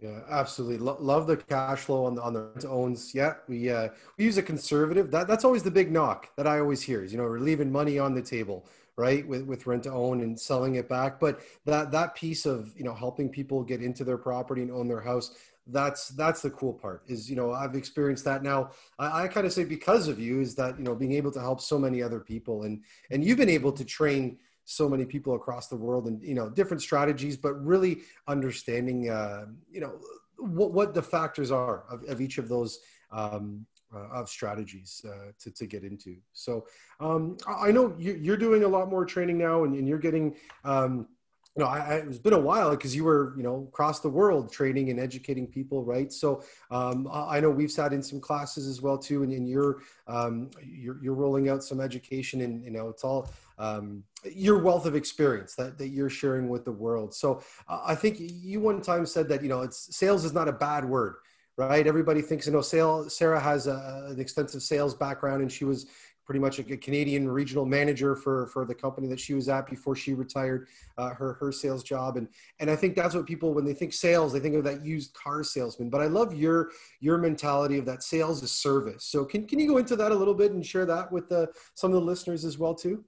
Yeah, absolutely. Lo- love the cash flow on the, on the owns. Yeah, we uh, we use a conservative. That that's always the big knock that I always hear is, you know, we're leaving money on the table, right, with with rent to own and selling it back. But that that piece of, you know, helping people get into their property and own their house, that's that's the cool part is, you know, I've experienced that now. I, I kind of say because of you is that, you know, being able to help so many other people, and and you've been able to train so many people across the world, and, you know, different strategies, but really understanding, uh, you know, what, what the factors are of, of each of those um, uh, of strategies uh, to, to get into. So um, I know you, you're doing a lot more training now, and, and you're getting, um, you know, I, I, it's been a while because you were, you know, across the world training and educating people, right? So um, I know we've sat in some classes as well too, and, and you're, um, you're you're rolling out some education, and, you know, it's all, um, your wealth of experience that, that you're sharing with the world. So uh, I think you one time said that, you know, it's sales is not a bad word, right? Everybody thinks, you know, sale, Sarah has a, an extensive sales background, and she was pretty much a, a Canadian regional manager for, for the company that she was at before she retired uh, her, her sales job. And, and I think that's what people, when they think sales, they think of that used car salesman, but I love your, your mentality of that sales is service. So can, can you go into that a little bit and share that with the, some of the listeners as well too?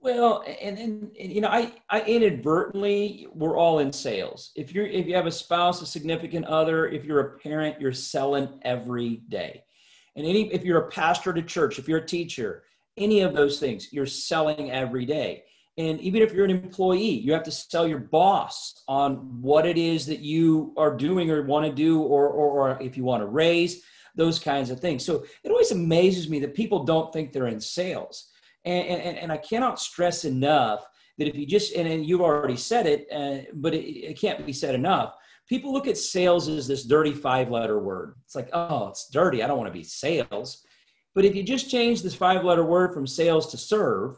Well, and, and, and you know, I, I inadvertently, we're all in sales. If you're, if you have a spouse, a significant other, if you're a parent, you're selling every day. And any, if you're a pastor at a church, if you're a teacher, any of those things, you're selling every day. And even if you're an employee, you have to sell your boss on what it is that you are doing or want to do, or, or, or if you want to raise, those kinds of things. So it always amazes me that people don't think they're in sales. And, and, and I cannot stress enough that if you just, and, and you've already said it, uh, but it, it can't be said enough. People look at sales as this dirty five-letter word. It's like, oh, it's dirty. I don't want to be sales. But if you just change this five-letter word from sales to serve,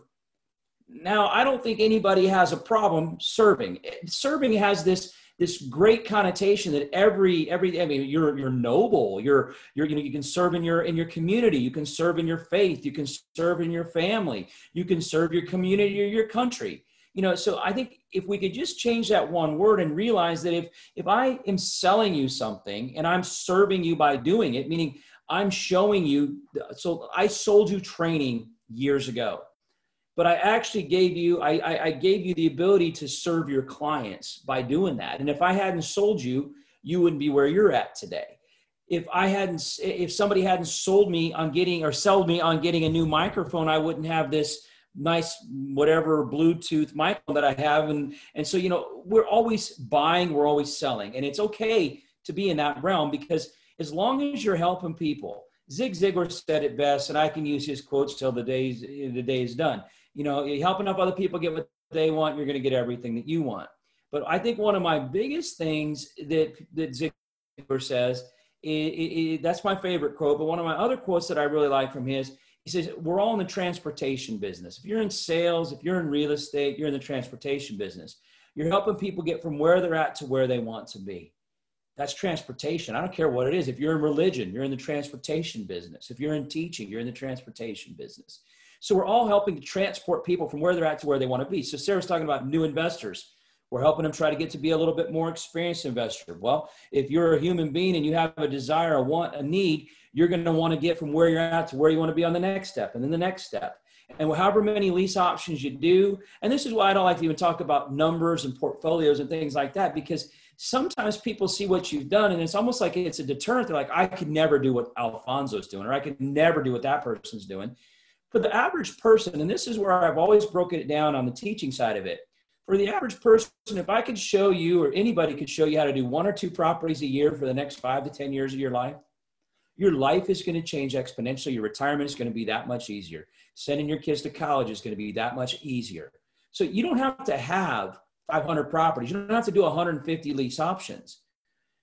now I don't think anybody has a problem serving. Serving has this this great connotation that every every I mean you're you're noble. You're you're you know you can serve in your in your community. You can serve in your faith. You can serve in your family. You can serve your community or your country. You know, so I think if we could just change that one word and realize that if if I am selling you something and I'm serving you by doing it, meaning I'm showing you, so I sold you training years ago, but I actually gave you, I, I, I gave you the ability to serve your clients by doing that. And if I hadn't sold you, you wouldn't be where you're at today. If I hadn't, if somebody hadn't sold me on getting or sold me on getting a new microphone, I wouldn't have this nice, whatever Bluetooth mic that I have. And, and so, you know, we're always buying, we're always selling, and it's okay to be in that realm, because as long as you're helping people, Zig Ziglar said it best, and I can use his quotes till the day's, the day is done. You know, you're helping up other people get what they want, you're going to get everything that you want. But I think one of my biggest things that, that Zig Ziglar says, it, it, it, that's my favorite quote, but one of my other quotes that I really like from his, he says, we're all in the transportation business. If you're in sales, if you're in real estate, you're in the transportation business. You're helping people get from where they're at to where they want to be. That's transportation. I don't care what it is. If you're in religion, you're in the transportation business. If you're in teaching, you're in the transportation business. So we're all helping to transport people from where they're at to where they want to be. So Sarah's talking about new investors. We're helping them try to get to be a little bit more experienced investor. Well, if you're a human being and you have a desire, a want, a need, you're going to want to get from where you're at to where you want to be on the next step, and then the next step. And however many lease options you do, and this is why I don't like to even talk about numbers and portfolios and things like that, because sometimes people see what you've done and it's almost like it's a deterrent. They're like, I could never do what Alfonso's doing, or I could never do what that person's doing. For the average person, and this is where I've always broken it down on the teaching side of it, for the average person, if I could show you, or anybody could show you how to do one or two properties a year for the next five to ten years of your life, your life is going to change exponentially. Your retirement is going to be that much easier. Sending your kids to college is going to be that much easier. So you don't have to have five hundred properties. You don't have to do one hundred fifty lease options.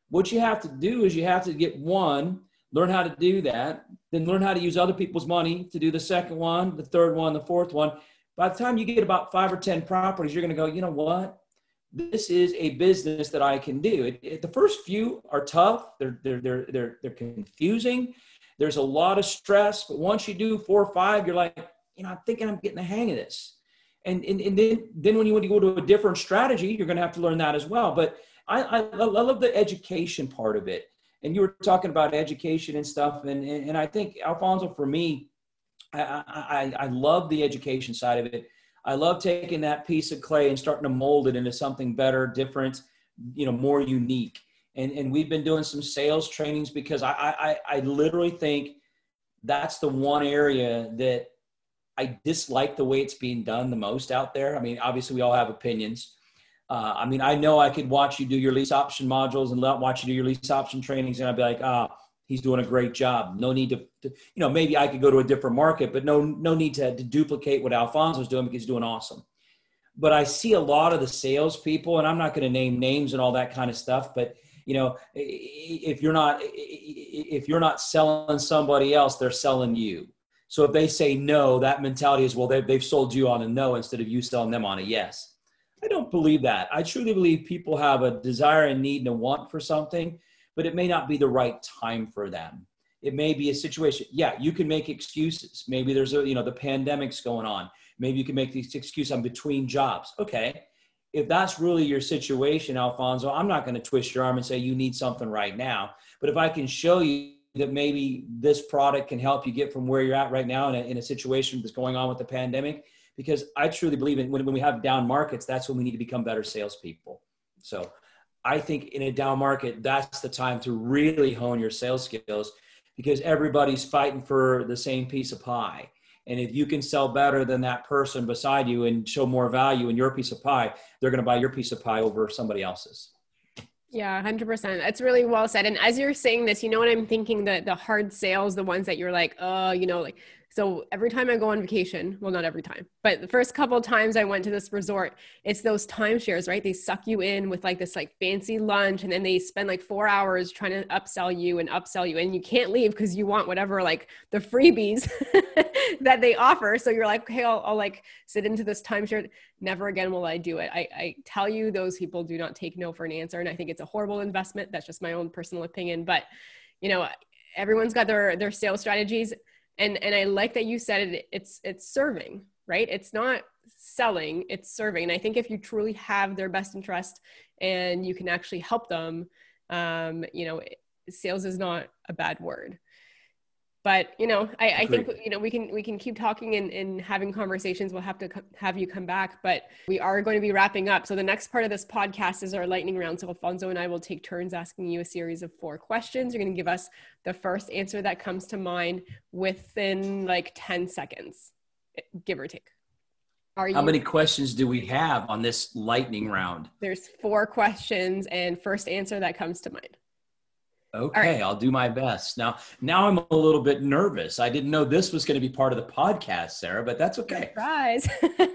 What you have to do is you have to get one, learn how to do that, then learn how to use other people's money to do the second one, the third one, the fourth one. By the time you get about five or ten properties, you're going to go, you know what? This is a business that I can do. It, it, the first few are tough. They're, they're, they're, they're, they're confusing. There's a lot of stress, but once you do four or five, you're like, you know, I'm thinking I'm getting the hang of this. And, and, and then, then when you want to go to a different strategy, you're going to have to learn that as well. But I, I, I love the education part of it. And you were talking about education and stuff. And, and, and I think, Alfonso, for me, I, I, I love the education side of it. I love taking that piece of clay and starting to mold it into something better, different, you know, more unique. And and we've been doing some sales trainings because I I, I literally think that's the one area that I dislike the way it's being done the most out there. I mean, obviously we all have opinions. Uh, I mean, I know I could watch you do your lease option modules and watch you do your lease option trainings, and I'd be like, ah, oh, he's doing a great job. No need to, to, you know, maybe I could go to a different market, but no, no need to, to duplicate what Alfonso's doing because he's doing awesome. But I see a lot of the salespeople, and I'm not going to name names and all that kind of stuff, but you know, if you're not, if you're not selling somebody else, they're selling you. So if they say no, that mentality is, well, they've, they've sold you on a no instead of you selling them on a yes. I don't believe that. I truly believe people have a desire and need and a want for something, but it may not be the right time for them. It may be a situation. Yeah, you can make excuses. Maybe there's a, you know, the pandemic's going on. Maybe you can make the excuse, I'm between jobs. Okay. If that's really your situation, Alfonso, I'm not going to twist your arm and say you need something right now. But if I can show you that maybe this product can help you get from where you're at right now in a, in a situation that's going on with the pandemic, because I truly believe in when, when we have down markets, that's when we need to become better salespeople. So I think in a down market, that's the time to really hone your sales skills because everybody's fighting for the same piece of pie. And if you can sell better than that person beside you and show more value in your piece of pie, they're going to buy your piece of pie over somebody else's. Yeah, one hundred percent. That's really well said. And as you're saying this, you know what I'm thinking, the, the hard sales, the ones that you're like, oh, you know, like, so every time I go on vacation, well, not every time, but the first couple of times I went to this resort, it's those timeshares, right? They suck you in with like this like fancy lunch, and then they spend like four hours trying to upsell you and upsell you, and you can't leave because you want whatever like the freebies that they offer. So you're like, okay, I'll, I'll like sit into this timeshare. Never again will I do it. I, I tell you, those people do not take no for an answer, and I think it's a horrible investment. That's just my own personal opinion, but you know, everyone's got their their sales strategies. And and I like that you said it, it's it's serving, right? It's not selling, it's serving. And I think if you truly have their best interest and you can actually help them, um, you know, sales is not a bad word. But, you know, I, I think, you know, we can we can keep talking and, and having conversations. We'll have to co- have you come back, but we are going to be wrapping up. So the next part of this podcast is our lightning round. So Alfonso and I will take turns asking you a series of four questions. You're going to give us the first answer that comes to mind within like ten seconds, give or take. Are you- How many questions do we have on this lightning round? There's four questions and first answer that comes to mind. Okay, right. I'll do my best. Now, now I'm a little bit nervous. I didn't know this was going to be part of the podcast, Sarah, but that's okay. Surprise. All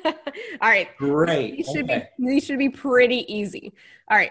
right. Great. These should, okay. be, these should be pretty easy. All right.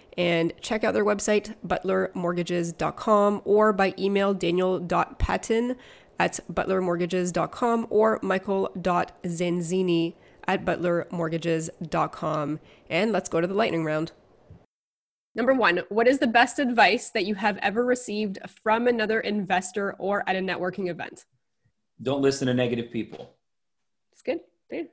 And check out their website, butler mortgages dot com, or by email, daniel dot patton at butler mortgages dot com or michael dot zanzini at butler mortgages dot com. And let's go to the lightning round. Number one, what is the best advice that you have ever received from another investor or at a networking event? Don't listen to negative people. It's good.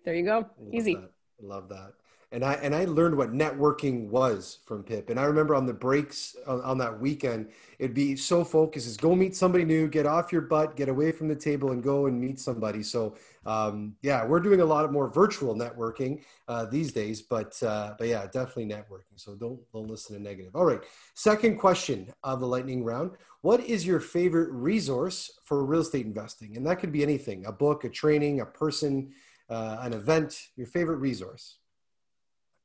There you go. Easy. Love that. Love that. And I, and I learned what networking was from Pip. And I remember on the breaks on, on that weekend, it'd be so focused is go meet somebody new, get off your butt, get away from the table and go and meet somebody. So um, yeah, we're doing a lot of more virtual networking uh, these days, but uh, but yeah, definitely networking. So don't, don't listen to negative. All right. Second question of the lightning round. What is your favorite resource for real estate investing? And that could be anything, a book, a training, a person, uh, an event, your favorite resource.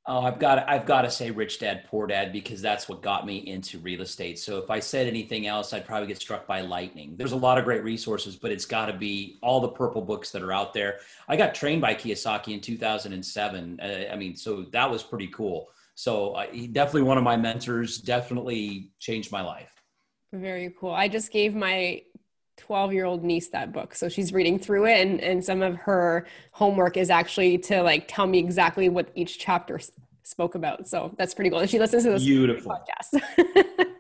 Oh, I've got to, I've got to say Rich Dad, Poor Dad, because that's what got me into real estate. So if I said anything else, I'd probably get struck by lightning. There's a lot of great resources, but it's got to be all the purple books that are out there. I got trained by Kiyosaki in two thousand seven. Uh, I mean, so that was pretty cool. So uh, he definitely one of my mentors, definitely changed my life. Very cool. I just gave my twelve-year-old niece that book. So she's reading through it, and, and some of her homework is actually to like tell me exactly what each chapter s- spoke about. So that's pretty cool. And she listens to this Beautiful. podcast.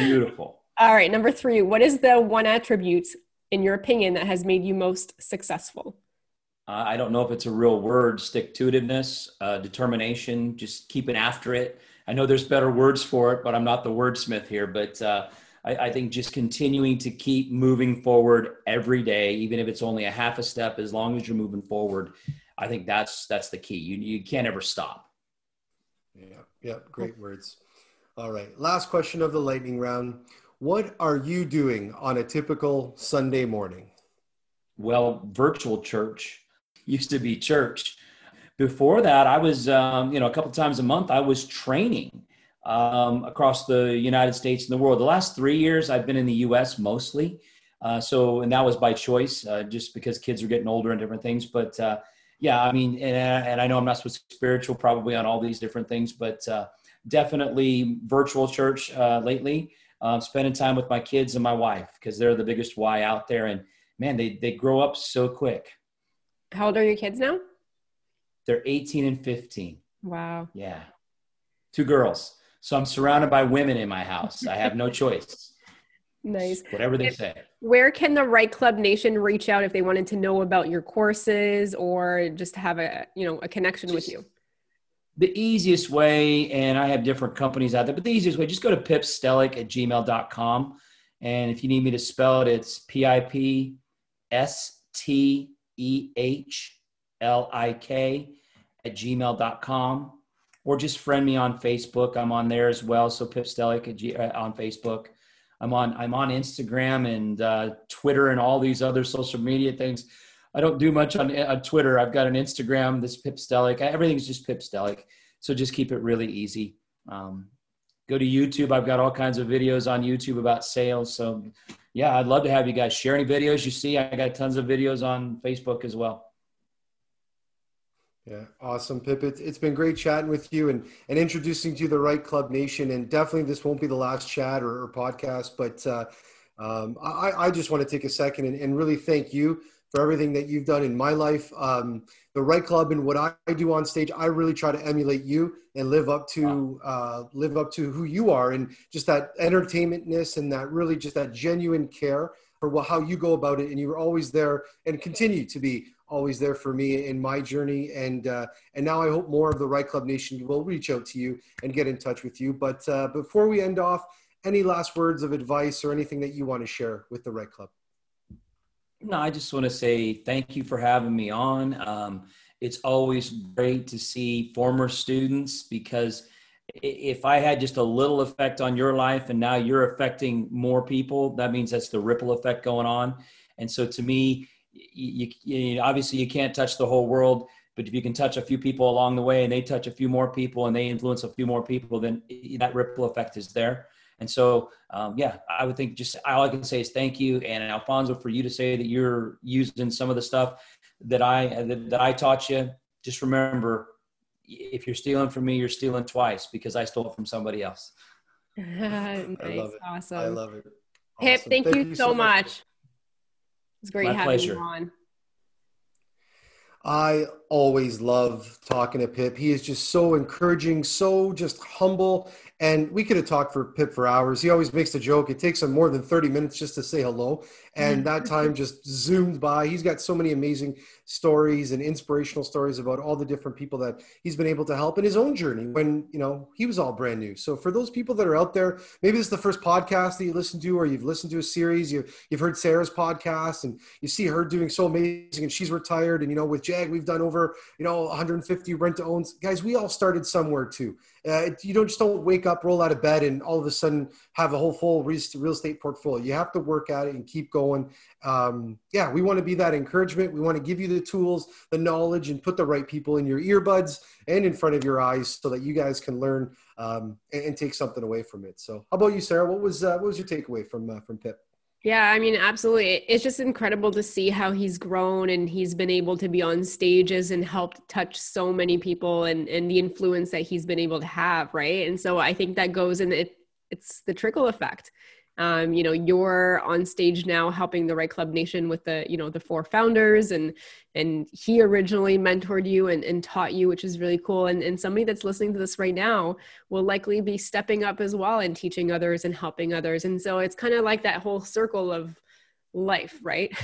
Beautiful. All right. Number three, what is the one attribute in your opinion that has made you most successful? Uh, I don't know if it's a real word, stick-to-itiveness, uh, determination, just keeping after it. I know there's better words for it, but I'm not the wordsmith here, but, uh, I think just continuing to keep moving forward every day, even if it's only a half a step, as long as you're moving forward, I think that's, that's the key. You you can't ever stop. Yeah. Yeah. Great words. All right. Last question of the lightning round. What are you doing on a typical Sunday morning? Well, virtual church used to be church. Before that, I was, um, you know, a couple times a month, I was training Um, across the United States and the world. The last three years, I've been in the U S mostly. Uh, so, and that was by choice, uh, just because kids are getting older and different things. But uh, yeah, I mean, and, and I know I'm not supposed to be spiritual probably on all these different things, but uh, definitely virtual church uh, lately, um, spending time with my kids and my wife, because they're the biggest why out there. And man, they, they grow up so quick. How old are your kids now? They're eighteen and fifteen. Wow. Yeah. Two girls. So I'm surrounded by women in my house. I have no choice. Nice. Whatever they say. Where can the REITE Club Nation reach out if they wanted to know about your courses or just have a, you know, a connection just with you? The easiest way, and I have different companies out there, but the easiest way, just go to pip stehlik at gmail dot com. And if you need me to spell it, it's P I P S T E H L I K at gmail dot com. Or just friend me on Facebook. I'm on there as well. So Pip Stehlik on Facebook. I'm on I'm on Instagram and uh, Twitter and all these other social media things. I don't do much on, on Twitter. I've got an Instagram. This Pip Stehlik. Everything's just Pip Stehlik. So just keep it really easy. Um, go to YouTube. I've got all kinds of videos on YouTube about sales. So yeah, I'd love to have you guys share any videos you see. I got tons of videos on Facebook as well. Yeah. Awesome, Pip. It's, it's been great chatting with you and, and introducing to you the REITE Club Nation. And definitely this won't be the last chat or, or podcast, but uh, um, I, I just want to take a second and, and really thank you for everything that you've done in my life. Um, the REITE Club and what I do on stage, I really try to emulate you and live up to uh, live up to who you are, and just that entertainmentness and that really just that genuine care for how you go about it. And you were always there and continue to be always there for me in my journey. And uh, and now I hope more of the REITE Club Nation will reach out to you and get in touch with you. But uh, before we end off, any last words of advice or anything that you want to share with the REITE Club? No, I just want to say thank you for having me on. Um, it's always great to see former students, because if I had just a little effect on your life and now you're affecting more people, that means that's the ripple effect going on. And so to me, You, you obviously you can't touch the whole world, but if you can touch a few people along the way and they touch a few more people and they influence a few more people, then that ripple effect is there. And so, um, yeah, I would think just all I can say is thank you. And Alfonso, for you to say that you're using some of the stuff that I, that, that I taught you, just remember, if you're stealing from me, you're stealing twice, because I stole it from somebody else. Nice. I love it. Awesome. I love it. Awesome. Pip, thank, thank you, you so much. much. It's great My having pleasure. you on. I always love talking to Pip. He is just so encouraging, so just humble. And we could have talked for Pip for hours. He always makes the joke. It takes him more than thirty minutes just to say hello. And that time just zoomed by. He's got so many amazing stories and inspirational stories about all the different people that he's been able to help in his own journey when, you know, he was all brand new. So for those people that are out there, maybe this is the first podcast that you listen to, or you've listened to a series, you, you've heard Sarah's podcast and you see her doing so amazing and she's retired. And, you know, with Jag, we've done over, you know, one hundred fifty rent to owns. Guys, we all started somewhere too. Uh, you don't just don't wake up, roll out of bed, and all of a sudden have a whole full real estate portfolio. You have to work at it and keep going. Um, yeah, we want to be that encouragement. We want to give you the tools, the knowledge, and put the right people in your earbuds and in front of your eyes so that you guys can learn um, and, and take something away from it. So, how about you, Sarah? What was uh, what was your takeaway from uh, from Pip? Yeah, I mean, absolutely. It's just incredible to see how he's grown and he's been able to be on stages and helped touch so many people and, and the influence that he's been able to have, right? And so I think that goes in, it, it's the trickle effect. Um, you know, you're on stage now helping the REITE Club Nation with the, you know, the four founders, and and he originally mentored you and, and taught you, which is really cool. And, and somebody that's listening to this right now will likely be stepping up as well and teaching others and helping others. And so it's kind of like that whole circle of life, right?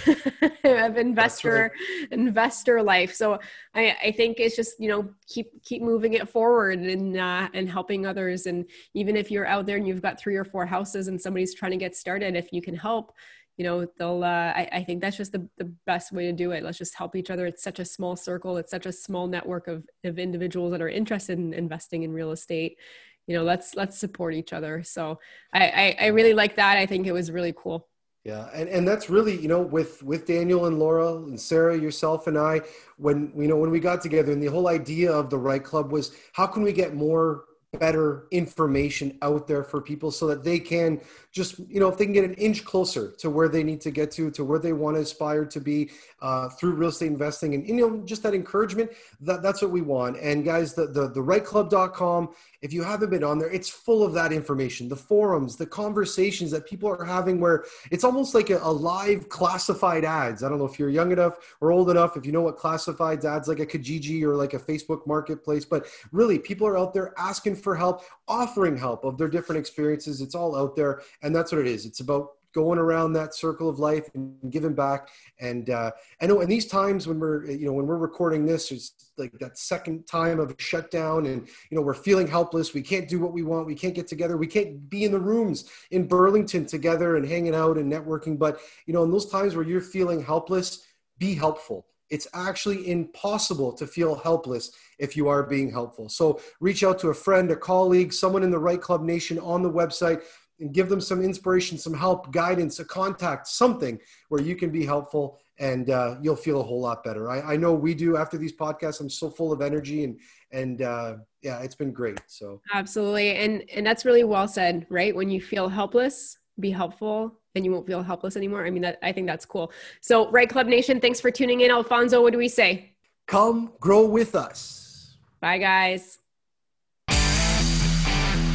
of investor, right. investor life. So I, I think it's just, you know, keep, keep moving it forward and, uh, and helping others. And even if you're out there and you've got three or four houses and somebody's trying to get started, if you can help, you know, they'll, uh, I, I think that's just the, the best way to do it. Let's just help each other. It's such a small circle. It's such a small network of, of individuals that are interested in investing in real estate. You know, let's, let's support each other. So I, I, I really like that. I think it was really cool. Yeah. And, and that's really, you know, with, with Daniel and Laura and Sarah, yourself and I, when, you know, when we got together, and the whole idea of the REITE Club was, how can we get more better information out there for people so that they can just, you know, if they can get an inch closer to where they need to get to, to where they want to aspire to be uh, through real estate investing and, you know, just that encouragement, that that's what we want. And guys, the, the, the right club dot com, if you haven't been on there, it's full of that information, the forums, the conversations that people are having, where it's almost like a, a live classified ads. I don't know if you're young enough or old enough, if you know what classified ads, like a Kijiji or like a Facebook marketplace, but really people are out there asking for help, offering help of their different experiences. It's all out there. And that's what it is. It's about going around that circle of life and giving back. And uh, I know in these times when we're, you know, when we're recording this, it's like that second time of shutdown, and, you know, we're feeling helpless. We can't do what we want. We can't get together. We can't be in the rooms in Burlington together and hanging out and networking. But, you know, in those times where you're feeling helpless, be helpful. It's actually impossible to feel helpless if you are being helpful. So reach out to a friend, a colleague, someone in the REITE Club Nation on the website, and give them some inspiration, some help, guidance, a contact, something where you can be helpful, and uh, you'll feel a whole lot better. I, I know we do after these podcasts. I'm so full of energy, and and uh, yeah, it's been great. So absolutely, and and that's really well said, right? When you feel helpless, be helpful, and you won't feel helpless anymore. I mean, that I think that's cool. So, REITE Club Nation, thanks for tuning in. Alfonso, what do we say? Come grow with us. Bye, guys.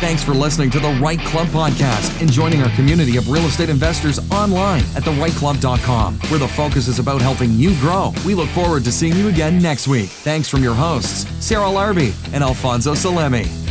Thanks for listening to the REITE Club podcast and joining our community of real estate investors online at the right club dot com, where the focus is about helping you grow. We look forward to seeing you again next week. Thanks from your hosts, Sarah Larbi and Alfonso Salemi.